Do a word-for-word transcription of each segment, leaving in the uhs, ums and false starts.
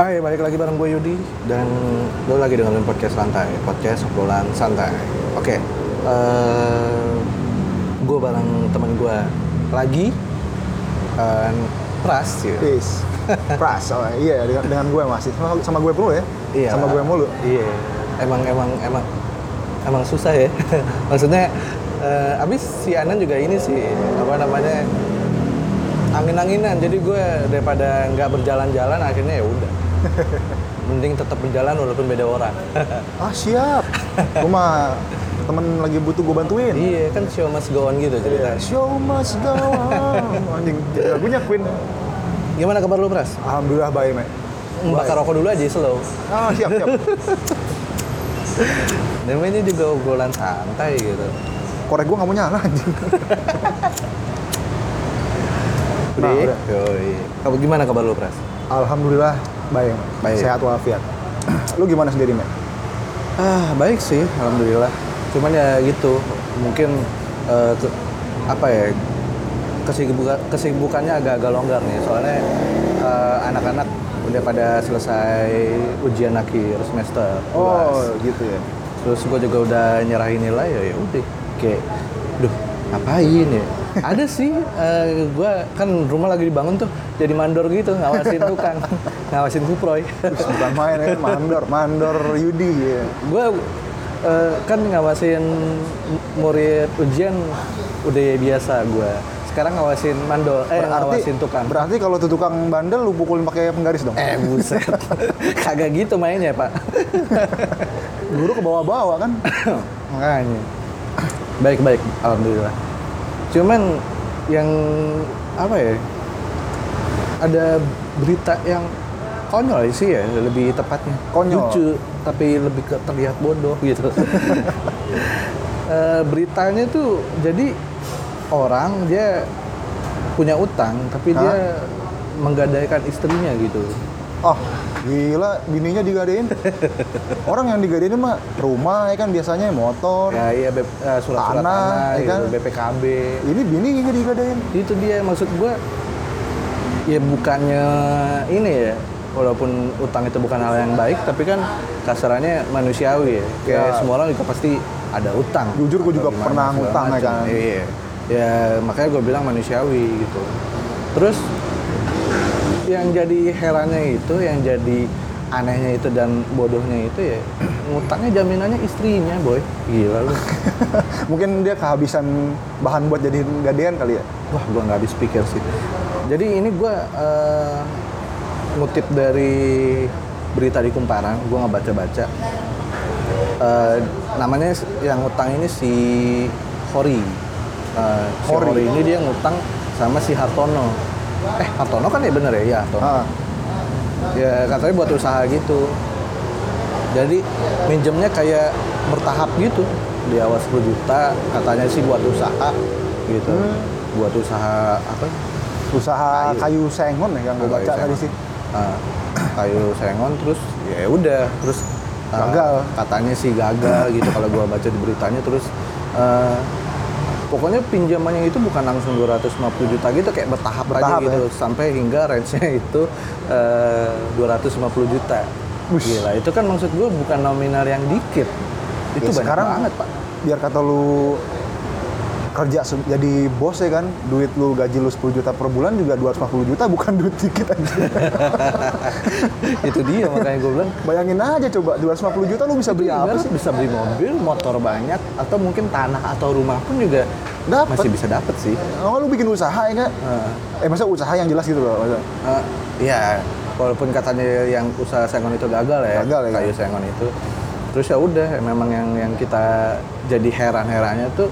Hai, balik lagi bareng gue Yudi dan lo lagi dengerin podcast santai, podcast obrolan santai. Oke, okay. uh, gue bareng teman gue lagi, uh, Pras ya. Yes. Pras, oh iya dengan, dengan gue masih sama, sama gue mulu ya. Iya. Sama gue mulu. Iya. Emang emang emang emang susah ya. Maksudnya, uh, abis si Anan juga ini sih apa namanya? angin-anginan, jadi gue daripada nggak berjalan-jalan akhirnya ya udah mending tetap berjalan walaupun beda orang. Ah siap, gue mah temen lagi butuh gue bantuin. Iya kan, show must go on gitu ceritanya. Show must go on, anjing lagunya Queen. Gimana kabar lu, Pras? Alhamdulillah baik, Mek. Bakar rokok dulu aja, slow. Ah siap siap. Namanya juga obrolan santai gitu. Korek gue nggak mau nyala anjing. Nah, udah. Yoi. Kamu gimana kabar lu, Pras? Alhamdulillah baik, baik. Sehat walafiat. Lu gimana sendiri, Mek? Ah, baik sih, alhamdulillah. Cuman ya gitu, mungkin uh, ke, apa ya? Kesibukan kesibukannya agak-agak longgar nih, soalnya uh, anak-anak udah pada selesai ujian akhir semester. Oh, dua belas. Gitu ya. Terus gua juga udah nyerahin nilai ya, ya udah. Oke. Duh, ngapain ya? Ada sih, uh, gue kan rumah lagi dibangun tuh, jadi mandor gitu, ngawasin tukang, ngawasin kuproy. Bukan main kan, mandor, mandor Yudi ya. Gue uh, kan ngawasin murid ujian udah biasa gue. Sekarang ngawasin mandor, eh berarti, ngawasin tukang. Berarti kalau tuh tukang bandel, lu pukulin pakai penggaris dong? Eh buset, kagak gitu mainnya Pak. Guru ke bawah-bawah kan? Makanya. Baik-baik, alhamdulillah. Cuman yang apa ya, ada berita yang konyol sih ya, lebih tepatnya konyol, lucu tapi lebih ke terlihat bodoh gitu. e, beritanya tuh jadi orang dia punya utang tapi Hah? dia menggadaikan istrinya gitu. Oh gila, bininya digadein. Orang yang digadein mah rumah ya kan, biasanya motor ya, iya, be- uh, surat-surat tanah, ya kan? B P K B. Ini bininya digadein. Itu dia maksud gua. Ya bukannya ini ya, walaupun utang itu bukan hal yang baik, tapi kan kasarannya manusiawi ya. Kayak ya, semua orang juga pasti ada utang. Jujur gua juga pernah ngutang ya kan. Iya. Ya makanya gua bilang manusiawi gitu. Terus yang jadi herannya itu, yang jadi anehnya itu dan bodohnya itu ya ngutangnya jaminannya istrinya, boy. Gila lu. Mungkin dia kehabisan bahan buat jadiin gadean kali ya. Wah, gua nggak habis pikir sih. Jadi ini gua uh, ngutip dari berita di Kumparan, gua nggak baca-baca. Uh, namanya yang ngutang ini si Hori. Uh, si Hori. Hori ini dia ngutang sama si Hartono. Eh, Hartono kan ya bener ya? Ya, Hartono. Ah. Ya, katanya buat usaha gitu. Jadi, minjemnya kayak bertahap gitu. Di awal sepuluh juta, katanya sih buat usaha gitu. Hmm. Buat usaha apa? Usaha kayu, kayu sengon ya, yang gue baca tadi sih. Uh, kayu sengon, terus ya udah. Terus uh, gagal. Katanya sih gagal gitu, kalau gue baca di beritanya. Terus Uh, pokoknya pinjamannya itu bukan langsung dua ratus lima puluh juta gitu, kayak bertahap, bertahap aja gitu ya? Sampai hingga range-nya itu uh, dua ratus lima puluh juta. Ush. Gila, itu kan maksud gue bukan nominal yang dikit. Itu ya, banyak sekarang, banget, Pak. Biar kata lu kerja jadi bos ya kan, duit lu, gaji lu sepuluh juta per bulan juga dua ratus lima puluh juta bukan duit dikit aja. Itu dia makanya gue bilang, bayangin aja coba dua ratus lima puluh juta lu bisa beli apa sih? Bisa beli mobil, motor banyak, atau mungkin tanah atau rumah pun juga dapet. Masih bisa dapet sih. Oh, lu bikin usaha ya nggak? Uh. Eh maksudnya usaha yang jelas gitu loh? Uh, ya, walaupun katanya yang usaha sengon itu gagal ya, gagal, ya kayu kan? Sengon itu. Terus ya udah, memang yang yang kita jadi heran-herannya tuh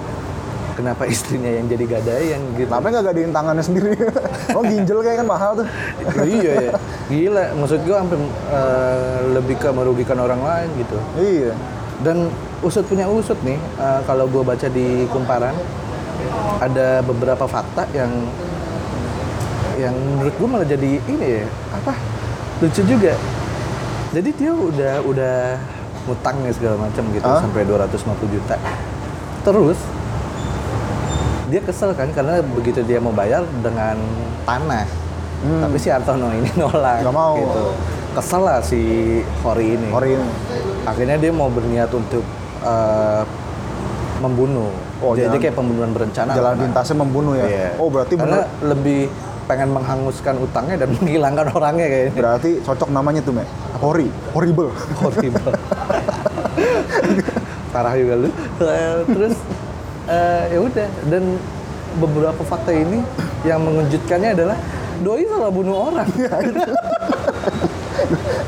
kenapa istrinya yang jadi gadaian gitu. Kenapa nggak gadain tangannya sendiri? Oh ginjal kayak kan mahal tuh. Iya ya. Gila, maksud gue sampai uh, lebih ke merugikan orang lain gitu. Iya. Dan usut punya usut nih, uh, kalau gue baca di Kumparan ada beberapa fakta yang yang menurut gue malah jadi ini ya, apa? Lucu juga. Jadi dia udah udah ngutangnya segala macam gitu huh? sampai dua ratus lima puluh juta. Terus dia kesel kan, karena begitu dia mau bayar dengan tanah. Hmm. Tapi si Hartono ini nolak. Gak mau. Gitu. kesel lah si Hori ini. Hori ini. Akhirnya dia mau berniat untuk uh, membunuh. Oh, jadi jalan, kayak pembunuhan berencana. Jalan kan? Pintasnya membunuh ya. Yeah. Oh berarti benar lebih pengen menghanguskan utangnya dan menghilangkan orangnya kayaknya. Berarti cocok namanya tuh, Mek. Hori, horrible. Horrible. Parah juga lu. Terus uh, ya udah, dan beberapa fakta ini yang mengejutkannya adalah doi salah bunuh orang.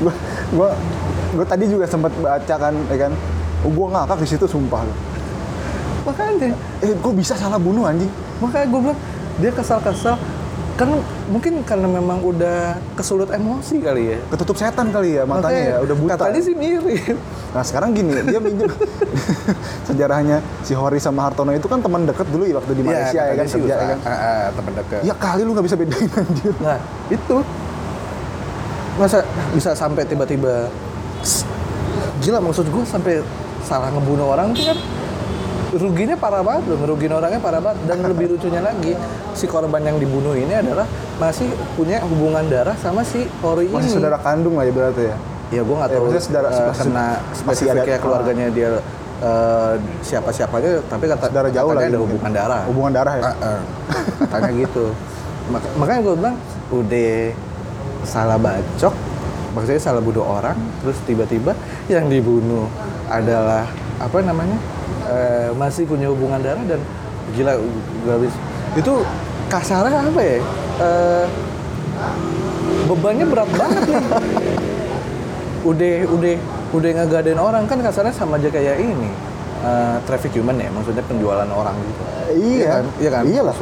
gua, gua, gua tadi juga sempat baca kan, ya kan. Oh, gua ngakak di situ sumpah lu. Makanya, eh gua bisa salah bunuh anjing. Makanya gua bilang dia kesal-kesal kan, mungkin karena memang udah kesulut emosi kali ya. Ketutup setan kali ya matanya. Makanya, ya, udah buta. Katanya sih mirip. Nah sekarang gini, dia minjem. Sejarahnya si Hori sama Hartono itu kan teman dekat dulu ya waktu di Malaysia ya, ya kan kerja kan. Uh, uh, teman dekat. Ya kali lu nggak bisa bedain anjir. Nah itu masa bisa sampai tiba-tiba gila, maksud gue sampai salah ngebunuh orang tuh kan. Ruginya parah banget loh, ngerugiin orangnya parah banget. Dan lebih lucunya lagi, si korban yang dibunuh ini adalah masih punya hubungan darah sama si Hori ini. Masih saudara kandung lah ya berarti ya? Ya gue gak tau ya, uh, karena spesifiknya keluarganya dia uh, siapa-siapanya, tapi kata, katanya jauh ada gitu. Hubungan darah. Hubungan darah ya? Uh, uh, katanya gitu. Mak- makanya gue bilang, udah salah bacok, maksudnya salah bunuh orang, terus tiba-tiba yang dibunuh adalah, apa namanya? Uh, masih punya hubungan darah dan gila gak habis. Itu kasarnya apa ya? Uh, bebannya berat banget nih. Udah udah udah ngegadain orang kan, kasarnya sama aja kayak ini. Uh, traffic human ya, maksudnya penjualan orang gitu. Iya kan? Iya kan? Iyalah.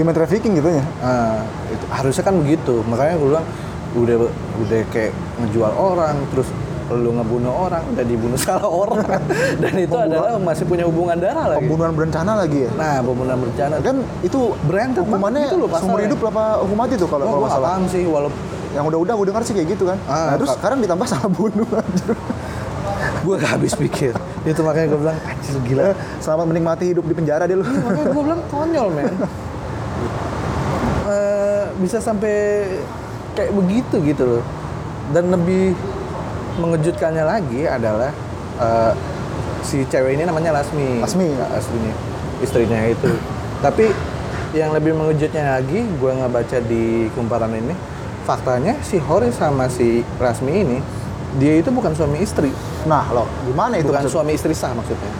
Human trafficking gitu ya. Uh, itu harusnya kan begitu. Makanya gue bilang udah udah kayak ngejual orang, terus lu ngebunuh orang, udah dibunuh salah orang. Dan itu pembunuhan, adalah masih punya hubungan darah lagi. Pembunuhan berencana lagi ya? Nah, pembunuhan berencana. Dan itu berantet hukumannya itu seumur hidup apa hukum mati tuh kalau kalau masalah. Paham sih, walaupun yang udah-udah gue dengar sih kayak gitu kan. Ah, nah, terus kak... sekarang ditambah salah bunuh anjir. Gue gak habis pikir. Itu makanya gue bilang, anjir gila. Selamat menikmati hidup di penjara dia lu. Ini makanya gue bilang konyol, men. Uh, bisa sampai kayak begitu gitu loh. Dan lebih mengejutkannya lagi adalah uh, si cewek ini namanya Lasmi. Lasmi, aslinya istrinya itu. Tapi yang lebih mengejutnya lagi, gue nggak baca di Kumparan ini, faktanya si Hori sama si Lasmi ini, dia itu bukan suami istri. Nah loh, gimana itu? Bukan maksud? Suami istri sah maksudnya.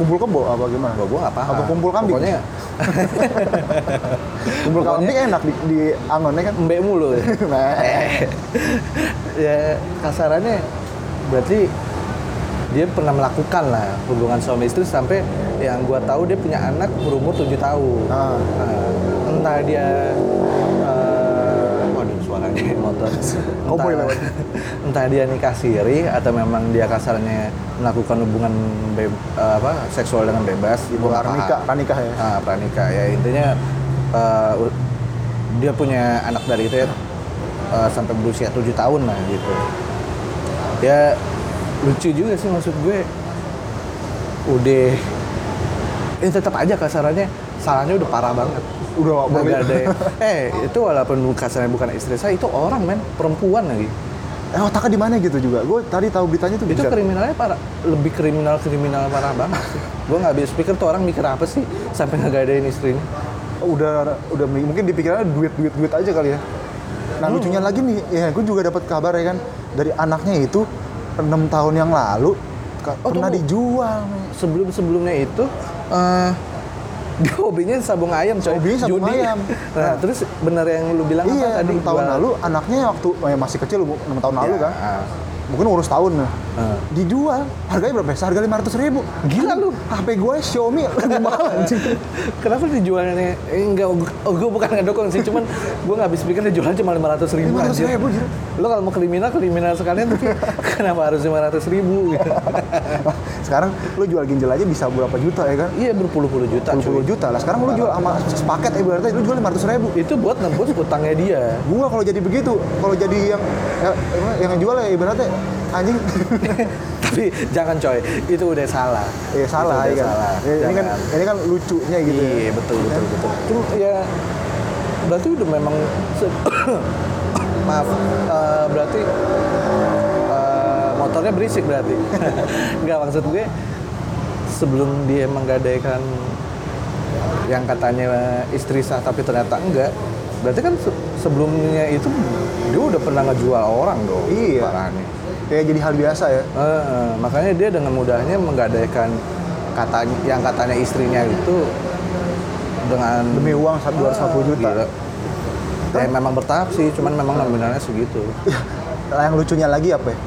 Kumpul kebo apa gimana? Gue gue nggak paham. Atau kumpul kambing? Pokoknya. Kumpul kambing enak di, di Angonnya kan? Mbek mulu ya. Ya kasarannya berarti dia pernah melakukan lah hubungan suami istri, sampai yang gue tahu dia punya anak berumur tujuh tahun. Ah. Uh, entah dia. Uh, waduh suaranya motor. Entah, entah dia nikah siri atau memang dia kasarnya melakukan hubungan be, uh, apa seksual dengan bebas, ibu pranikah, pranikah ya. Ah, pranikah ya intinya uh, dia punya anak dari itu ya, uh, sampai berusia tujuh tahun lah gitu. Ya lucu juga sih, maksud gue udah ini tetap aja kasarannya salahnya udah parah banget. Udah enggak ada. Eh, itu walaupun kasarnya bukan istri saya, itu orang men, perempuan lagi. Eh otaknya di mana gitu juga. Gue tadi tahu beritanya tuh. Itu bicara. Kriminalnya parah, lebih kriminal kriminal parah banget. Gue nggak habis pikir tuh orang mikir apa sih sampai ngegadain istrinya. Oh, udah udah mungkin dipikirannya duit duit duit aja kali ya. Nah hmm. lucunya lagi nih, ya gue juga dapat kabar ya kan dari anaknya itu enam tahun yang lalu oh, pernah tunggu. dijual. Sebelum sebelumnya itu uh, dia hobinya sabung ayam, coy. Hobinya sabung Yudi. ayam. Nah, nah, terus benar yang lu bilang iya, apa tadi? Iya, tahun lalu anaknya waktu eh, masih kecil, enam tahun ya, lalu kan. Uh. Mungkin urus tahun. Uh. Dijual. Harganya berapa? Harga lima ratus ribu. Gila lu. H P gue Xiaomi lebih mahal anjing. Kenapa dijualnya? Eh, enggak, gue bukan ngedukung sih, cuman gue enggak habis pikir dijualnya cuma lima ratus ribu anjir. lima ratus ribu anjir. Lu kalau mau kriminal, kriminal sekalian, tapi kenapa harus lima ratus ribu? Sekarang lu jual ginjal aja bisa berapa juta ya kan? Iya, berpuluh-puluh juta. Berpuluh juta lah. Sekarang lu jual sama sepaket eh berarti lu jual lima ratus ribu. Itu buat nembus utangnya dia. Gua kalau jadi begitu, kalau jadi yang yang jual ya ibaratnya anjing. Tapi jangan coy, itu udah salah. Iya, salah ya. Salah. Ya, ini kan ini kan lucunya gitu. Iya, betul betul betul. Cuma ya berarti udah memang maaf, uh, berarti uh, motornya berisik berarti. Enggak, maksud gue sebelum dia menggadaikan yang katanya istri sah tapi ternyata enggak, berarti kan sebelumnya itu dia udah pernah ngejual orang dong. Iya. Parahnya. Kayak jadi hal biasa ya. Uh, makanya dia dengan mudahnya menggadaikan katanya yang katanya istrinya itu dengan demi uang dua ratus lima puluh juta. Gila. Ya memang bertahap sih, cuman memang nominalnya segitu. Yang lucunya lagi apa ya?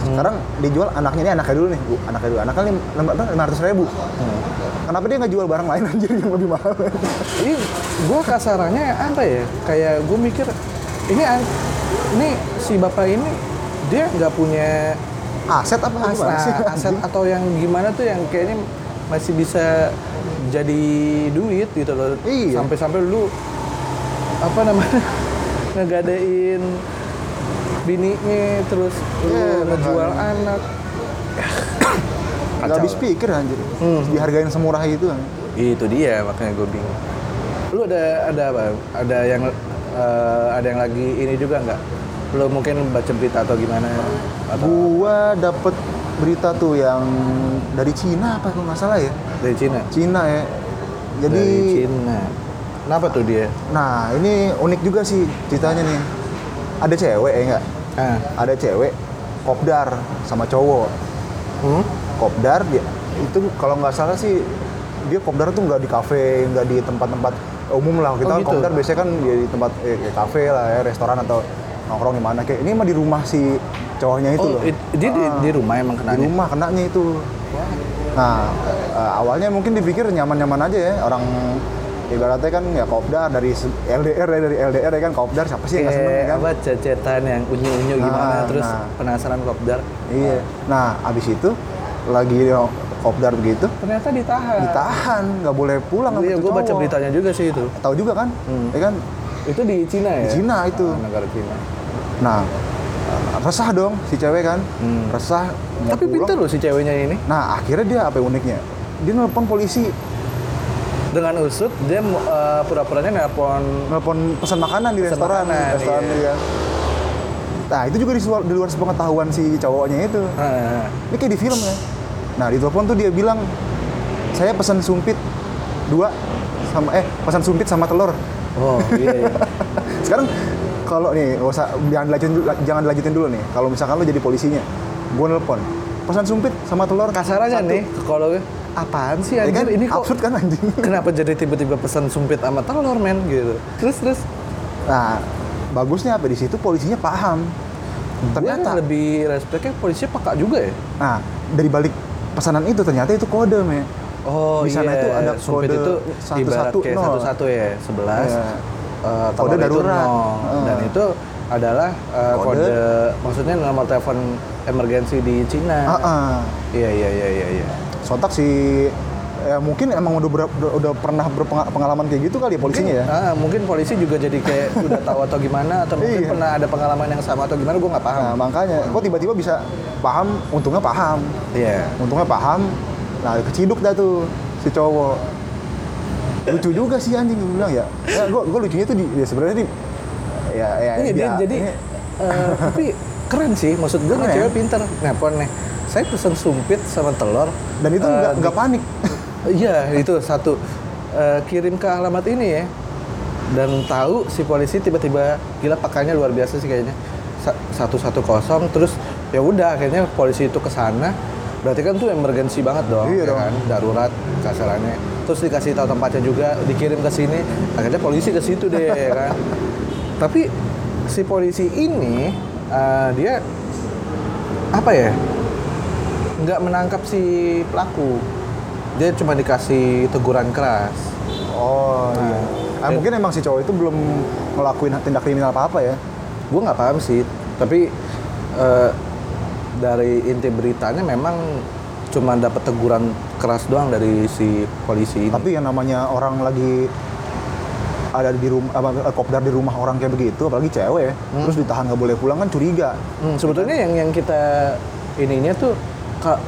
Sekarang dijual anaknya, ini anaknya dulu nih, Bu. Anaknya dulu. Anaknya lima ratus ribu. Hmm. Kenapa dia nggak jual barang lain anjir yang lebih mahal? Ini gue kasarannya apa ya? Kayak gue mikir, ini ini si bapak ini, dia nggak punya aset apa? Aset, aset atau yang gimana tuh yang kayaknya masih bisa jadi duit gitu loh. Iya. Sampai-sampai dulu, apa namanya, ngegadain bininya, terus yeah, lu ngejual anak. Gak habis pikir anjir, hmm. dihargain semurah itu kan. Itu dia, makanya gue bingung. Lu ada ada apa? Ada yang uh, ada yang lagi ini juga nggak? Lu mungkin baca berita atau gimana? Atau gua dapet berita tuh yang dari Cina apa kalau nggak salah ya? Dari Cina? Cina ya. Jadi dari Cina. Kenapa tuh dia? Nah ini unik juga sih ceritanya nih. Ada cewek ya enggak? Eh. Ada cewek kopdar sama cowok. Hmm? Kopdar dia itu kalau nggak salah sih dia kopdar tuh nggak di kafe, nggak di tempat-tempat umum lah. Kita oh, gitu? Kopdar biasanya kan ya di tempat eh, kayak kafe lah, ya, restoran atau nongkrong di mana kayak. Ini mah di rumah si cowoknya itu oh, loh. It, dia di, di rumah emang kenanya. Di rumah kenanya itu. Nah eh, awalnya mungkin dipikir nyaman-nyaman aja ya orang. Ibaratnya kan ya kopdar dari L D R ya, dari L D R ya kan kopdar siapa sih yang nggak seneng kan? Apa cecetan yang unyu-unyu nah, gimana terus nah. Penasaran kopdar. Iya. Nah abis itu lagi kopdar begitu. Ternyata ditahan. Ditahan nggak boleh pulang. Iya gue baca beritanya juga sih itu. Tahu juga kan? Hmm. Ya kan? Itu di Cina ya. Di Cina itu. Nah, negara Cina. Nah resah dong si cewek kan. Hmm. Resah. Tapi pintar loh si ceweknya ini. Nah akhirnya dia apa uniknya? Dia nelpon polisi. Dengan usut dia uh, pura-puranya nelpon nelpon pesan makanan di pesan restoran makanan, restoran iya. Dia. Nah itu juga di, di luar sepengetahuan si cowoknya itu. Hmm. Ini kayak di film ya. Nah di telepon tuh dia bilang saya pesan sumpit dua sama eh pesan sumpit sama telur. Oh iya. Iya. Sekarang kalau nih nggak usah jangan dilanjutin jangan dilanjutin dulu nih. Kalau misalkan lo jadi polisinya, gue nelpon pesan sumpit sama telur. Kasarannya nih kalau apaan sih anjir, ya kan, ini kok absurd kan anjing. Kenapa jadi tiba-tiba pesan sumpit sama telur men gitu. Terus terus. Nah, bagusnya apa di situ polisinya paham. Ternyata lebih respeknya polisinya peka juga ya. Nah, dari balik pesanan itu ternyata itu kode men. Oh, di sana iya. Itu ada sumpit kode itu satu satu nol. Kayak satu satu ya, sebelas. Iya. Uh, kode darurat. Uh. Dan itu adalah uh, kode. kode maksudnya nomor telepon emergensi di Cina. Uh-uh. Iya iya iya iya iya. Sontak si ya mungkin emang udah, ber, udah pernah berpengalaman kayak gitu kali ya polisinya mungkin, ya? Ah, mungkin polisi juga jadi kayak udah tahu atau gimana atau mungkin iya. Pernah ada pengalaman yang sama atau gimana gue nggak paham. Nah, makanya kok tiba-tiba bisa paham, untungnya paham. Iya. Yeah. Untungnya paham. Nah keciduk dah tuh si cowok. Lucu juga sih anjing gue bilang ya. Ya gue gue lucunya tuh di ya sebenarnya di ya ya. Iya, dia, dia, jadi ya. Uh, tapi keren sih maksud gue nih cewek pinter. Nelpon nih. Saya pesan sumpit sama telur dan itu nggak uh, nggak panik. Iya itu satu uh, kirim ke alamat ini ya dan tahu si polisi tiba-tiba gila pakainya luar biasa sih kayaknya satu satu kosong terus ya udah akhirnya polisi itu kesana berarti kan tuh emergensi banget dong, iya ya dong. Kan darurat kasarannya terus dikasih tahu tempatnya juga dikirim ke sini akhirnya polisi ke situ deh ya kan. Tapi si polisi ini uh, dia apa ya? Nggak menangkap si pelaku, dia cuma dikasih teguran keras. Oh nah, iya. Ah, mungkin emang si cowok itu belum ngelakuin tindak kriminal apa-apa ya? Gue nggak paham sih, tapi uh, dari inti beritanya memang cuma dapat teguran keras doang dari si polisi ini. Tapi yang namanya orang lagi ada di rumah, apa, kopdar di rumah orang kayak begitu, apalagi cewek, hmm. terus ditahan nggak boleh pulang kan curiga. Hmm, sebetulnya yang yang kita ininya tuh Kak,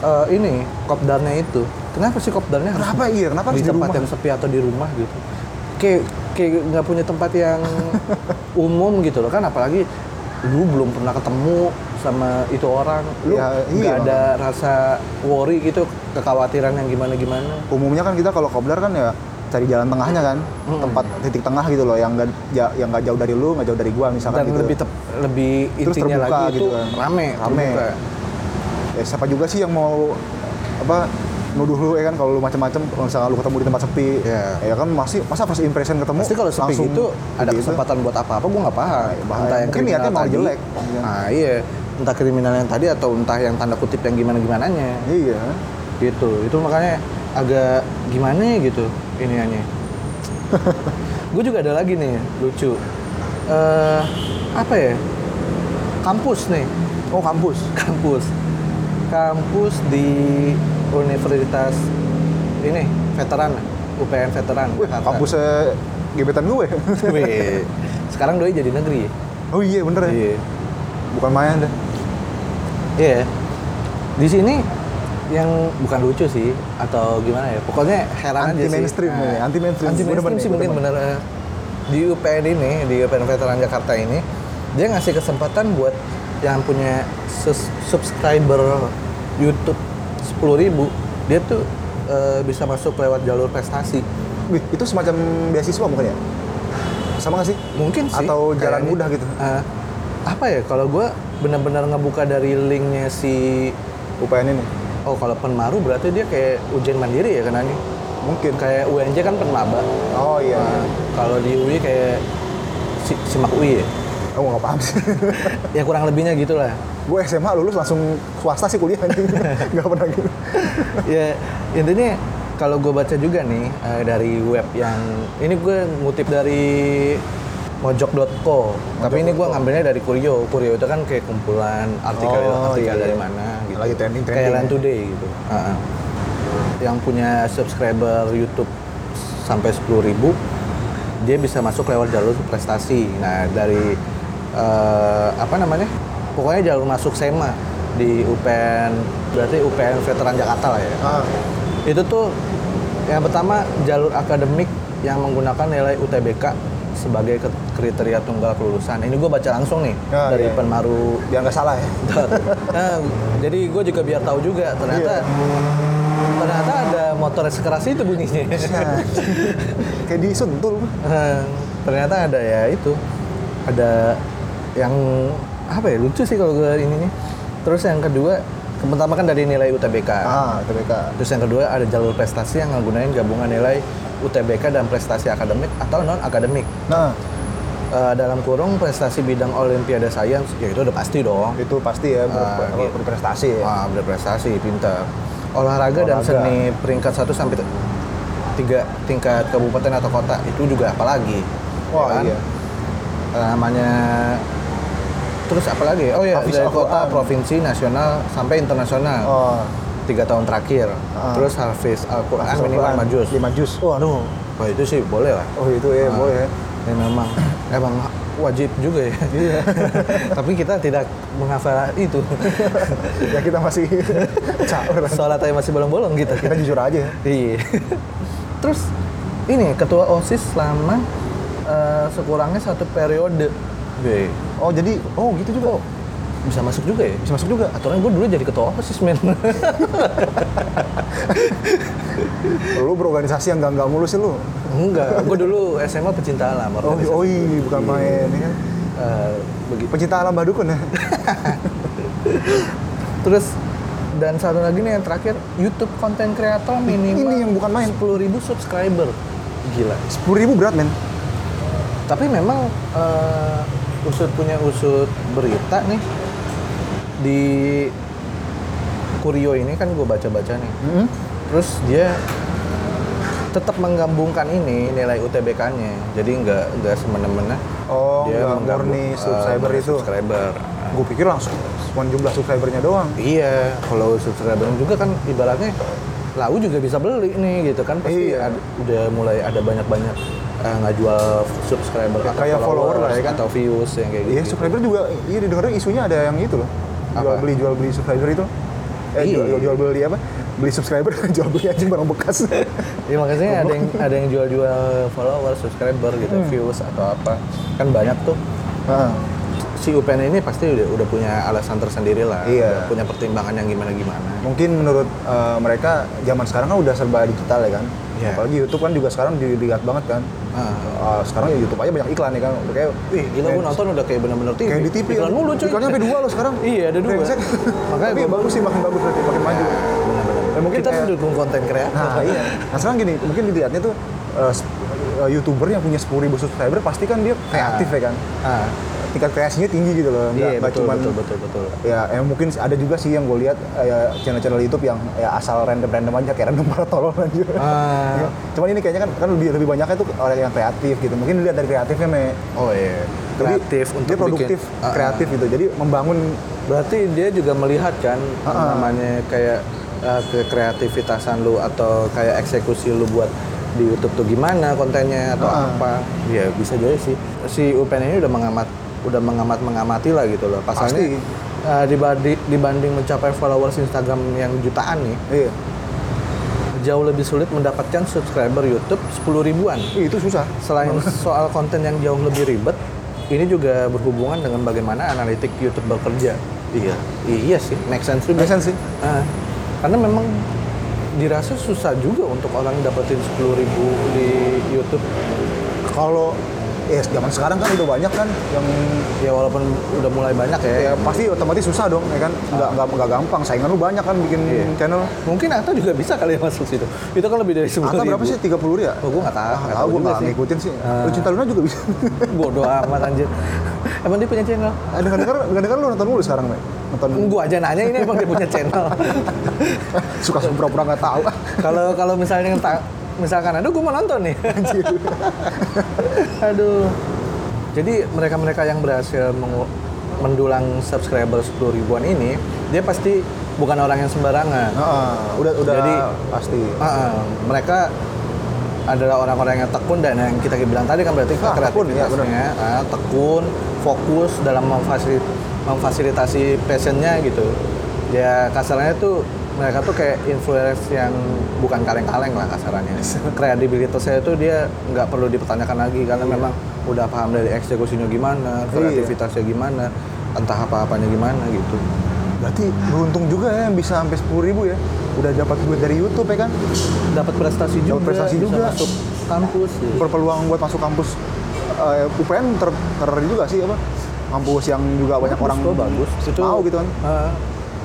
uh, ini kopdarnya itu kenapa sih kopdarnya kenapa harus iya kenapa harus di tempat yang sepi atau di rumah gitu kayak kayak nggak punya tempat yang umum gitu loh kan, apalagi lu belum pernah ketemu sama itu orang, lu ya, nggak iya, ada kan. Rasa worry gitu, kekhawatiran yang gimana-gimana. Umumnya kan kita kalau kobler kan ya cari jalan tengahnya kan, hmm. tempat titik tengah gitu loh, yang nggak yang nggak jauh dari lu, nggak jauh dari gua misalkan. Dan gitu. Lebih tep, lebih intinya lagi gitu itu kan. rame, rame. Ya, siapa juga sih yang mau apa nuduh lu ya kan kalau lu macam-macam, misalnya lu ketemu di tempat sepi, yeah. ya kan masih masa first impression ketemu. Pasti kalau sepi itu ada kesempatan gitu. Buat apa-apa, gua nggak paham. Nah, bahaya. Entah yang kriminal tadi, mau jelek. Nah, iya, entah kriminal yang tadi atau entah yang tanda kutip yang gimana-gimananya. Iya. Gitu, itu makanya agak gimana gitu iniannya. Gue juga ada lagi nih lucu. Uh, apa ya? Kampus nih. Oh kampus, kampus, kampus di Universitas ini Veteran, U P N Veteran. Wih, kampusnya gebetan gue. Wih, sekarang doi jadi negeri. Oh iya bener ya. Iya. Bukan main deh. Iya. Yeah. Di sini yang bukan lucu sih atau gimana ya, pokoknya heran anti aja sih. Mainstream nah, ya. Anti mainstream, anti mainstream sih mungkin bener. Di U P N ini, di U P N Veteran Jakarta ini, dia ngasih kesempatan buat yang punya subscriber YouTube sepuluh ribu, dia tuh e, bisa masuk lewat jalur prestasi. Wih, itu semacam beasiswa mungkin ya? Sama nggak sih? Mungkin sih. Atau jalan mudah gitu? Uh, apa ya, kalau gue benar-benar ngebuka dari linknya si U P N ini? Oh kalau penmaru berarti dia kayak ujian mandiri ya kan ini? Mungkin. Kayak U N J kan penmaba. Oh iya. Nah, kalau di U I kayak si, simak U I ya? Oh nggak paham sih. Ya kurang lebihnya gitu lah. Gue S M A lulus langsung swasta sih kuliah ini. Nggak pernah gitu. Ya intinya kalau gue baca juga nih dari web yang... Ini gue ngutip dari Mojok dot co. Tapi ini gue ngambilnya dari Kurio. Kurio itu kan kayak kumpulan artikel, oh, artikel iya. dari mana gitu. Lagi trending, trending. Kayak Land Today gitu. Uh-huh. Yang punya subscriber YouTube sampai sepuluh ribu, dia bisa masuk lewat jalur prestasi. Nah dari uh, apa namanya? Pokoknya jalur masuk S E M A di U P N, berarti U P N Veteran Jakarta lah ya. Uh. Itu tuh yang pertama jalur akademik yang menggunakan nilai U T B K sebagai kriteria tunggal kelulusan. Ini gue baca langsung nih oh, dari iya. penmaru. Biar nggak salah ya. Nah, jadi gue juga biar tahu juga ternyata yeah. ternyata ada motor sekeras itu bunyinya. Kayak disentul. Nah, ternyata ada ya itu. Ada yang apa ya lucu sih kalau gue ini nih. Terus yang kedua, pertama kan dari nilai U T B K. Ah, U T B K. Terus yang kedua ada jalur prestasi yang menggunakan gabungan nilai U T B K dan prestasi akademik atau non-akademik. Nah, uh, dalam kurung prestasi bidang Olimpiade Sains, ya itu udah pasti dong. Itu pasti ya, ber- uh, gitu. berprestasi ya. Wah, berprestasi, pintar. Olahraga, Olahraga dan seni peringkat satu sampai tiga tingkat kabupaten atau kota, itu juga apalagi. Wah, oh, ya kan? Iya. Uh, namanya... Terus apalagi? Oh iya, dari kota, provinsi, nasional, sampai internasional. Oh. tiga tahun terakhir, ah. terus hafiz Al-Quran minimal lima juz. lima juz? Oh aduh, wah itu sih boleh lah. Oh itu ya nah, boleh ya. Ya memang, emang wajib juga ya. Iya. Tapi kita tidak menghafal itu. Ya kita masih caur. Sholat aja masih bolong-bolong gitu. Kita jujur aja. Iya. Terus ini ketua OSIS selama uh, sekurangnya satu periode. Oke. Oh jadi, oh gitu juga. Oh. Bisa masuk juga ya? Bisa masuk juga. Aturan gue dulu jadi ketua OSIS, men. Lu berorganisasi yang gak-gak mulu sih lu? Enggak, gue dulu S M A pecinta alam. Oh, oh iya, bukan main. Ya. Uh, pecinta alam badukun ya? Terus, dan satu lagi nih yang terakhir, YouTube konten kreator minimal ini yang bukan main. sepuluh ribu subscriber. Gila. sepuluh ribu berat, men. Tapi memang, uh, usut punya usut berita nih, di Kurio ini kan gue baca-baca nih, mm-hmm. terus dia tetap menggabungkan ini nilai U T B K-nya, jadi nggak nggak semena-mena. Oh, dia menggabungkan subscriber uh, itu. Subscriber. Gue pikir langsung cuma jumlah subscribernya doang. Iya, kalau subscribernya juga kan ibaratnya lau juga bisa beli nih gitu kan, pasti iya. ada, udah mulai ada banyak-banyak uh, nggak jual subscriber ya, atau kayak follower lah ya kan, atau views yang kayak gitu. Iya, subscriber juga, iya didengarnya isunya ada yang itu loh. Jual beli jual beli subscriber itu eh, jual, jual beli apa beli subscriber jual beli aja barang bekas. Iya makanya ada yang ada yang jual-jual follower, subscriber gitu, hmm. views atau apa. Kan banyak tuh. Hmm. Si U P N ini pasti udah, udah punya alasan tersendiri lah, iya. udah punya pertimbangan yang gimana-gimana. Mungkin menurut uh, mereka zaman sekarang kan udah serba digital ya kan, yeah. apalagi YouTube kan juga sekarang dilihat banget kan. Uh. Uh, sekarang ya YouTube aja banyak iklan ya kan, udah kayak, wih gila gue nonton udah kayak benar-benar T V. Kayak di T V, iklan mulu cuy. Iklannya sampai dua loh sekarang. Iya ada dua. Makanya tapi bagus sih, makin bagus berarti, makin maju. Benar-benar. Ya, mungkin kita mendukung konten kreatif. Nah iya. Nah sekarang gini, mungkin dilihatnya tuh uh, YouTuber yang punya sepuluh ribu subscriber pasti kan dia kreatif uh. ya kan. Uh. Tingkat kreasinya tinggi gitu loh, nggak yeah, betul, cuman betul, betul, betul. Ya, ya mungkin ada juga sih yang gue lihat ya, channel-channel YouTube yang ya asal random-random aja, kayak random para tolol aja. Ah. Ya, cuman ini kayaknya kan, kan lebih lebih banyaknya tuh orang yang kreatif gitu, mungkin dilihat dari kreatifnya me. Oh iya. Kreatif jadi, untuk dia produktif, bikin, kreatif uh, gitu. Jadi membangun. Berarti dia juga melihat kan uh, namanya kayak uh, kreativitasan lu atau kayak eksekusi lu buat di YouTube tuh gimana kontennya atau uh, apa. Ya bisa jadi sih. Si U P N ini udah mengamat. udah mengamat-mengamati lah gitu loh. Pasalnya uh, dibanding, dibanding mencapai followers Instagram yang jutaan nih, iya. jauh lebih sulit mendapatkan subscriber YouTube sepuluh ribuan. Ih, itu susah. Selain soal konten yang jauh lebih ribet, ini juga berhubungan dengan bagaimana analitik YouTube bekerja. Iya, iya sih, make sense juga. Make sense sih. Uh, karena memang dirasa susah juga untuk orang dapetin sepuluh ribu di YouTube. Kalau ya, yes, zaman sekarang kan udah banyak kan yang ya walaupun udah mulai banyak ya, ya pasti otomatis susah dong ya kan, nggak nggak nggak gampang, saingan lu banyak kan bikin iya. channel. Mungkin Atta juga bisa kali ya masuk situ, itu kan lebih dari sepuluh ribu. Atta berapa sih, tiga puluh ya? Oh gue nggak tahu, nggak tahu gue nggak ngikutin sih. Uh. Lu Cinta Luna juga bisa. Bodoh amat anjir. Emang dia punya channel? Dengar-dengar, dengar-dengar lu nonton mulu sekarang, Mike. Nonton. Gua aja nanya ini emang dia punya channel. Suka pura-pura nggak tahu. Kalau kalau misalnya ta- misalkan, aduh gue mau nonton nih. Aduh. Jadi mereka-mereka yang berhasil mengu- mendulang subscriber sepuluh ribuan ini, dia pasti bukan orang yang sembarangan. Uh-uh. Udah, udah. Jadi pasti. Uh-uh. Mereka adalah orang-orang yang tekun dan yang kita bilang tadi kan berarti ah, kreativitasnya, ya, uh, tekun, fokus dalam memfasil- memfasilitasi passionnya gitu. Ya kasarnya tuh. Mereka tuh kayak influencer yang bukan kaleng-kaleng lah kasarannya. Kredibilitasnya itu dia nggak perlu dipertanyakan lagi karena iya. memang udah paham dari eksekusinya gimana, kreativitasnya gimana, entah apa-apanya gimana gitu. Berarti beruntung juga ya yang bisa sampai sepuluh ribu ya. Udah dapat duit dari YouTube ya kan? Dapat prestasi juga. Dapat prestasi juga. Masuk kampus. Ya. Peluang buat masuk kampus uh, U P N ter, ter juga sih apa? Kampus yang juga banyak kampus orang bagus. Itu, mau gitu kan? Uh,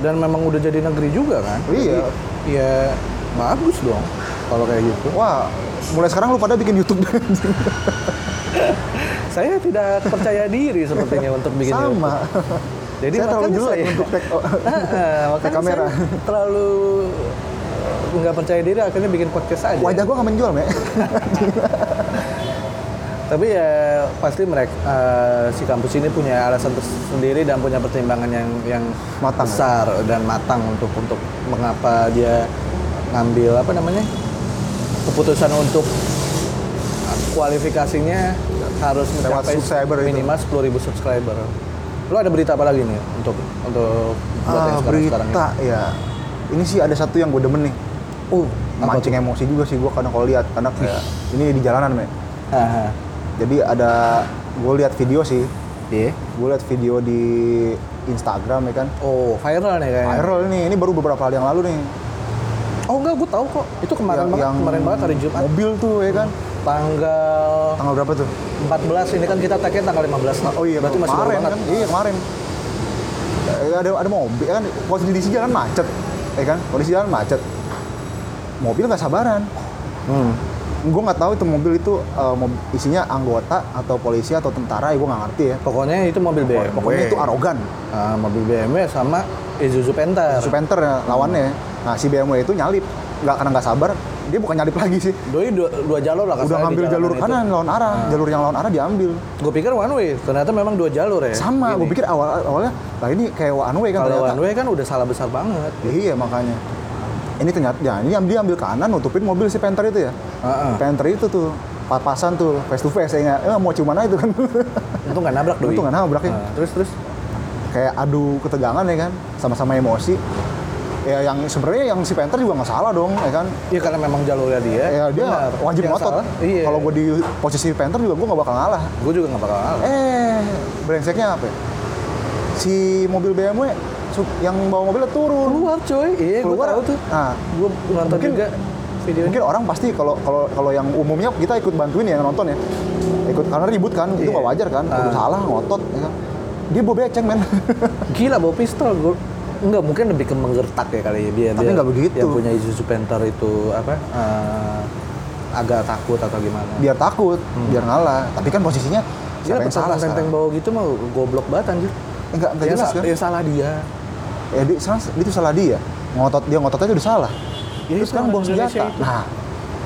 Dan memang udah jadi negeri juga kan? Iya. Iya, bagus dong kalau kayak gitu. Wah, mulai sekarang lu pada bikin YouTube. Saya tidak percaya diri sepertinya untuk bikin Sama. YouTube. Sama. Jadi saya terlalu jelek untuk take nah, kamera. Saya terlalu nggak percaya diri akhirnya bikin podcast aja. Wajah gua nggak menjual, Mek. Tapi ya pasti mereka uh, si kampus ini punya alasan tersendiri dan punya pertimbangan yang yang matang, besar dan matang untuk untuk mengapa dia ngambil apa namanya keputusan untuk kualifikasinya harus mencapai minimal sepuluh ribu subscriber. Lo ada berita apa lagi nih untuk untuk buat ah, yang sekarang sekarang ini? Berita ya. Ini sih ada satu yang gue demen nih. Uh, mancing emosi juga sih gue kadang kalau lihat karena kayak ini di jalanan, Mek. Aha. Jadi ada, gue lihat video sih, yeah. gue lihat video di Instagram ya kan. Oh, viral nih kayaknya. Viral nih, ini baru beberapa hari yang lalu nih. Oh enggak, gue tahu kok. Itu kemarin banget, kemarin banget hari Jumat. Mobil tuh ya kan. Tanggal... Tanggal berapa tuh? empat belas, ini kan kita tag-nya tanggal lima belas. Oh iya, berarti masih baru banget. Kan? Iya, kemarin. Ada, ada mobil kan, kondisi jalan macet. Ya kan, kondisi jalan macet. Mobil gak sabaran. Hmm. Gue nggak tahu itu mobil itu uh, mobil, isinya anggota atau polisi atau tentara, ya gue nggak ngerti ya. Pokoknya itu mobil B M W. Pokoknya itu arogan. Uh, mobil B M W sama Isuzu Panther. Isuzu Panther ya, lawannya. Hmm. Nah si B M W itu nyalip, nggak karena nggak sabar, dia bukan nyalip lagi sih. Doi dua, dua jalur lah. Udah ngambil jalur kanan lawan arah, nah. jalur yang lawan arah diambil. Gue pikir one way, ternyata memang dua jalur ya. Sama, gue pikir awal awalnya, lah ini kayak one way kan. Kalau one way kan udah salah besar banget. Iya makanya. Ini ternyata, ya ini dia ambil kanan nutupin mobil si Panther itu ya. Uh-uh. Panther itu tuh, pas-pasan tuh, face to face. Saya nggak, eh, mau ciuman aja itu kan. Untung nggak nabrak doi. Untung nggak nabrak ya. Uh, terus, terus? Kayak adu ketegangan ya kan, sama-sama emosi. ya yang sebenarnya yang si Panther juga nggak salah dong, ya kan? Iya, karena memang jalurnya dia. Ya dia benar, wajib ngotot. Iya. Kalau gue di posisi Panther juga gue nggak bakal ngalah. Gue juga nggak bakal ngalah. Eh, brengseknya apa ya? Si mobil B M W yang bawa mobilnya turun. Keluar coy, iya gue tahu tuh. Nah, gue nonton mungkin, juga videonya. Mungkin orang pasti kalau kalau kalau yang umumnya kita ikut bantuin ya nonton ya. Ikut karena ribut kan, yeah. Itu nggak wajar kan, udah salah ngotot. Ya kan? Dia bawa beceng men. Gila bawa pistol gue. Enggak, mungkin lebih ke menggertak ya kali ya dia. Tapi nggak begitu. Yang punya Isuzu Panther itu apa? Uh, agak takut atau gimana? Biar takut, hmm. biar ngalah. Tapi kan posisinya siapa yang salah? Penteng bawa gitu mah goblok banget anjir. Enggak, enggak jelas kan? Ya salah dia. Ya dia salah, itu salah dia. Ngotot dia ngototnya itu udah salah. Ya, terus kan bawa senjata. Itu. Nah,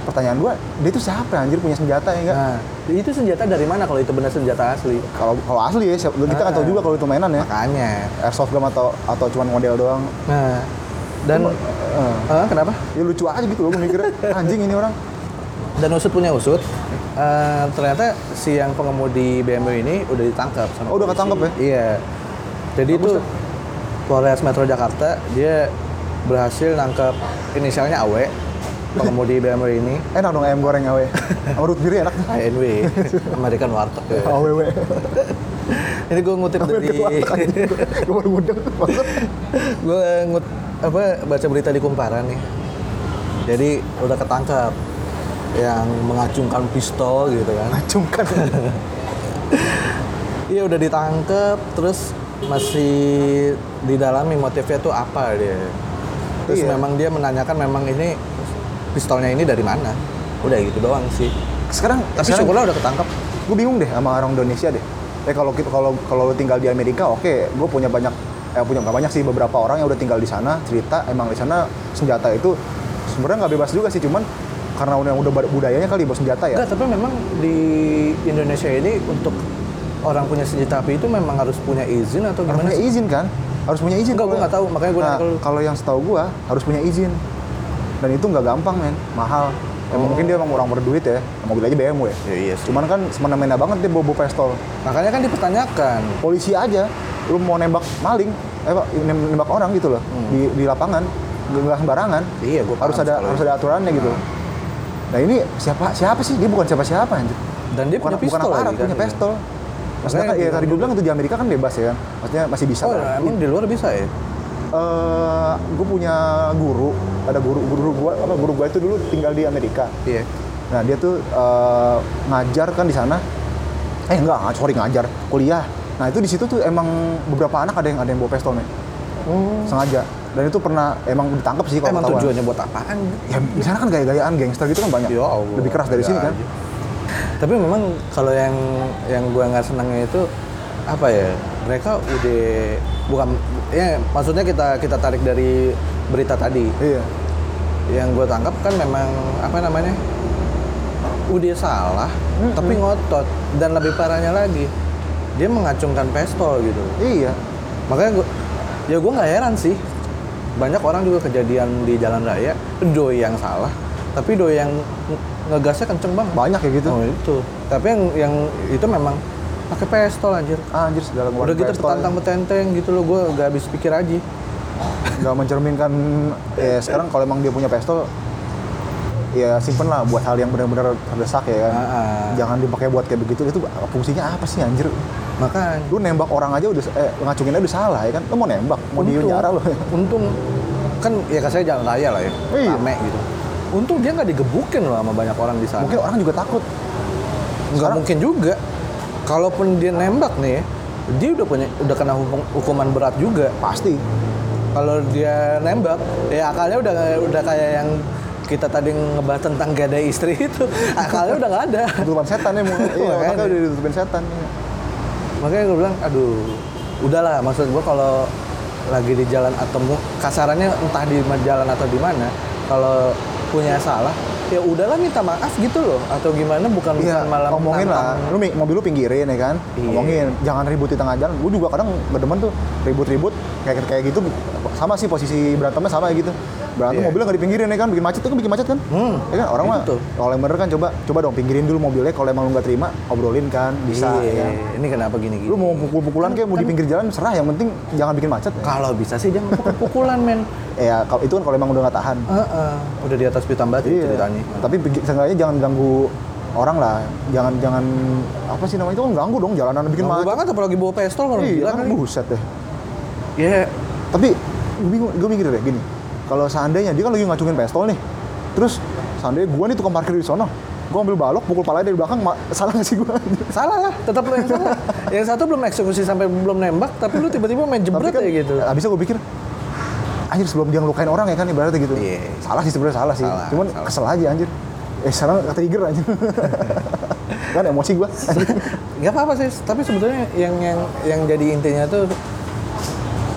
pertanyaan gua, dia itu siapa anjir punya senjata ya enggak? Nah, itu senjata dari mana kalau itu benar senjata asli? Kalau kalau asli ya, kita nah, kan tahu juga kalau itu mainan ya. Makanya airsoft gun atau atau cuma model doang. Nah. Dan cuma, uh, uh, kenapa? Ya lucu aja gitu loh mikirnya. Anjing ini orang. Dan usut punya usut. Uh, ternyata si yang pengemudi B M W ini udah ditangkap sama oh, polisi. Oh, udah ketangkep ya? Iya. Jadi bagus, itu ya? Polres Metro Jakarta dia berhasil nangkep inisialnya A W. Pengemudi B M W ini enak dong ayam goreng A W. Urut diri enak. A N W American Warteg. Ya. A W W. Ini gue ngutip dari gue baru ngutip. Gue ngut apa baca berita di Kumparan nih. Jadi udah ketangkap yang mengacungkan pistol gitu kan. Mengacungkan. Iya udah ditangkep terus masih didalami motifnya tuh apa dia. Terus iya. Memang dia menanyakan memang ini pistolnya ini dari mana? Udah gitu doang sih. Sekarang tapi syukurlah udah ketangkap. Gue bingung deh sama orang Indonesia deh. Eh kalau kalau kalau lu tinggal di Amerika, oke, okay, gue punya banyak eh punya enggak banyak sih beberapa orang yang udah tinggal di sana, cerita emang di sana senjata itu sebenarnya enggak bebas juga sih, cuman karena udah udah budayanya kali bawa senjata ya. Enggak, tapi memang di Indonesia ini untuk orang punya senjata api itu memang harus punya izin atau gimana? Harus punya izin kan? Harus punya izin. Enggak, gue enggak tahu, makanya gue nah, kalau yang setahu gue harus punya izin. Dan itu nggak gampang men, mahal. Ya oh. Mungkin dia emang orang berduit ya, mobil aja B M W ya. Ya iya sih. Cuman kan semena-mena banget dia bawa-bawa pistol. Makanya kan dipertanyakan. Polisi aja, lu mau nembak maling, eh pak, nembak orang gitu loh hmm. di di lapangan, nggak sembarangan. Iya, gua harus ada harus ada aturannya gitu. Hmm. Nah ini siapa siapa sih? Dia bukan siapa-siapa anjir. Dan dia bukan, punya pistol. Bukan aparat, punya iya. pistol. Maksudnya kan, ya tadi gue bilang itu di Amerika kan bebas ya kan, maksudnya masih bisa. Oh, kan? Emang di luar bisa ya? Uh, gue punya guru, ada guru guru gue apa guru gue itu dulu tinggal di Amerika. Iya. Nah dia tuh uh, ngajar kan di sana. Eh enggak, sorry ngajar, kuliah. Nah itu di situ tuh emang beberapa anak ada yang ada yang bawa pistolnya, hmm. sengaja. Dan itu pernah emang ditangkap sih kalau ketahuan. Emang ketahuan. Tujuannya buat apaan? Ya di sana kan gaya-gayaan gangster gitu kan banyak. Ya Allah. Lebih keras dari ya sini aja. Kan. Tapi memang kalau yang yang gue nggak senangnya itu apa ya? Mereka udah bukan ya maksudnya kita kita tarik dari berita tadi. Iya. Yang gue tangkap kan memang apa namanya? Udah salah, mm-hmm. tapi ngotot dan lebih parahnya lagi dia mengacungkan pistol gitu. Iya. Makanya gue ya gue nggak heran sih. Banyak orang juga kejadian di jalan raya doi yang salah, tapi doi yang ngegasnya kenceng banget. Banyak ya gitu. Oh itu. Tapi yang yang itu memang pakai pistol anjir. Ah, anjir segala macam. Udah gitu tertantang betenteng gitu loh, gue gak habis pikir aja. Gak mencerminkan ya sekarang kalau emang dia punya pistol ya simpen lah buat hal yang benar-benar terdesak ya kan. Ah. Jangan dipakai buat kayak begitu. Itu fungsinya apa sih anjir? Makanya lu nembak orang aja udah eh ngacunginnya udah salah ya kan. Lu mau nembak, mau dijarah lu. Untung kan ya kasih jalan raya lah ya. Iya. Rame gitu. Untung dia nggak digebukin loh sama banyak orang di sana. Mungkin orang juga takut. Nggak mungkin juga. Kalaupun dia nembak nih, dia udah punya, udah kena hukum, hukuman berat juga pasti. Kalau dia nembak, ya akalnya udah udah kayak yang kita tadi ngebahas tentang gak ada istri itu, akalnya udah nggak ada. Tutupin setan ya, iya, otaknya udah ditutupin setan. Ya. Makanya gue bilang, aduh, udahlah. Maksud gue kalau lagi di jalan atau kasarannya entah di jalan atau di mana, kalau punya salah ya udahlah minta maaf gitu loh, atau gimana, bukan ya, malah ngomongin lah, lu mobil lu pinggirin ya kan, iya. Ngomongin, jangan ribut di tengah jalan. Gue juga kadang gak demen tuh ribut-ribut kayak kayak gitu, sama sih posisi berantemnya sama gitu. Berantem yeah. Mobilnya nggak dipinggirin ya kan, bikin macet tuh kan, bikin macet kan, hmm, ya kan orang mah kalau yang bener kan coba coba dong pinggirin dulu mobilnya, kalau emang lu nggak terima obrolin kan bisa. Iya, ya kan? Ini kenapa gini-gini? Lu mau pukul-pukulan kayak kan, mau di pinggir jalan serah, yang penting jangan bikin macet. Kalau bisa sih jangan pukul-pukulan men. Ya kalau itu kan kalau emang udah nggak tahan. Uh, uh, udah di atas pitam batu iya. Ceritanya. Tapi seenggaknya jangan ganggu orang lah, jangan jangan apa sih namanya itu kan ganggu dong jalanan bikin ganggu macet. Ganggu banget apalagi bawa pistol kalau gila kan. Buset deh. Ya. Yeah. Tapi gue mikir deh gini. Kalau seandainya dia kan lagi ngacungin pistol nih, terus seandainya gue nih tukang parkir di sono, gue ambil balok, pukul palanya dari belakang, ma- salah nggak sih gue? Salah lah, tetap lo yang salah. Yang satu belum eksekusi sampai belum nembak, tapi lu tiba-tiba main jebret kan, ya gitu. Abisnya gue pikir, anjir sebelum dia ngelukain orang ya kan ibaratnya gitu. Yeah. Salah sih sebenarnya salah sih, salah, cuman salah. Kesel aja anjir. Eh sekarang trigger anjir. Kan emosi gue. Gak apa-apa sih, tapi sebetulnya yang yang yang jadi intinya tuh.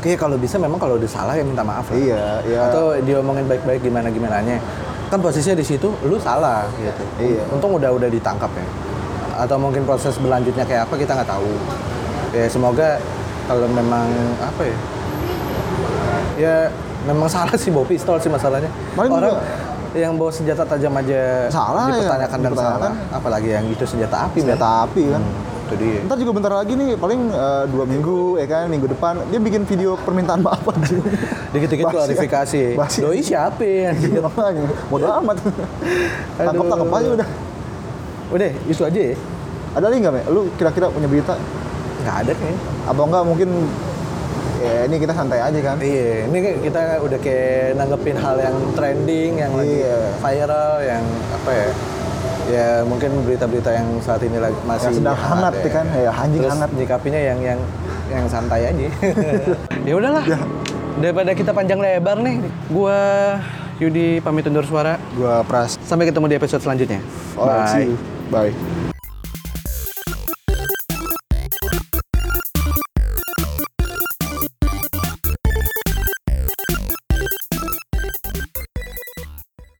Oke, kalau bisa memang kalau udah salah ya minta maaf lah. Iya, iya. Atau diomongin baik-baik gimana-gimananya. Kan posisinya di situ lu salah gitu. Iya. Untung udah udah ditangkap ya. Atau mungkin proses berlanjutnya kayak apa kita nggak tahu. Ya semoga kalau memang apa ya? Ya memang salah sih bawa pistol sih masalahnya. Maling orang juga. Yang bawa senjata tajam aja salah, dipertanyakan ya, dan dipertanyakan. Salah. Apalagi yang itu senjata api. Senjata bener. Api kan. Hmm. Dia. Ntar juga bentar lagi nih, paling uh, dua minggu, ya kan, minggu depan dia bikin video permintaan maaf aja. Dikit-dikit klarifikasi. Doi siapa ya? Bodo amat. Tangkap-tangkap aja udah. Udah, itu aja ya. Ada lagi nggak, Me? Lu kira-kira punya berita? Nggak ada kayaknya. Atau nggak mungkin, ya ini kita santai aja kan? Iya, ini kita udah kayak nanggepin hal yang trending, yang lagi viral, yang apa ya? Ya mungkin berita-berita yang saat ini lagi masih yang sedang hangat, hangat ya kan, ya anjing terus hangat. Nyikapinya yang yang yang santai aja. Ya udahlah. Ya. Daripada kita panjang lebar nih, gua Yudi pamit undur suara. Gua Pras. Sampai ketemu di episode selanjutnya. All bye. See you. Bye.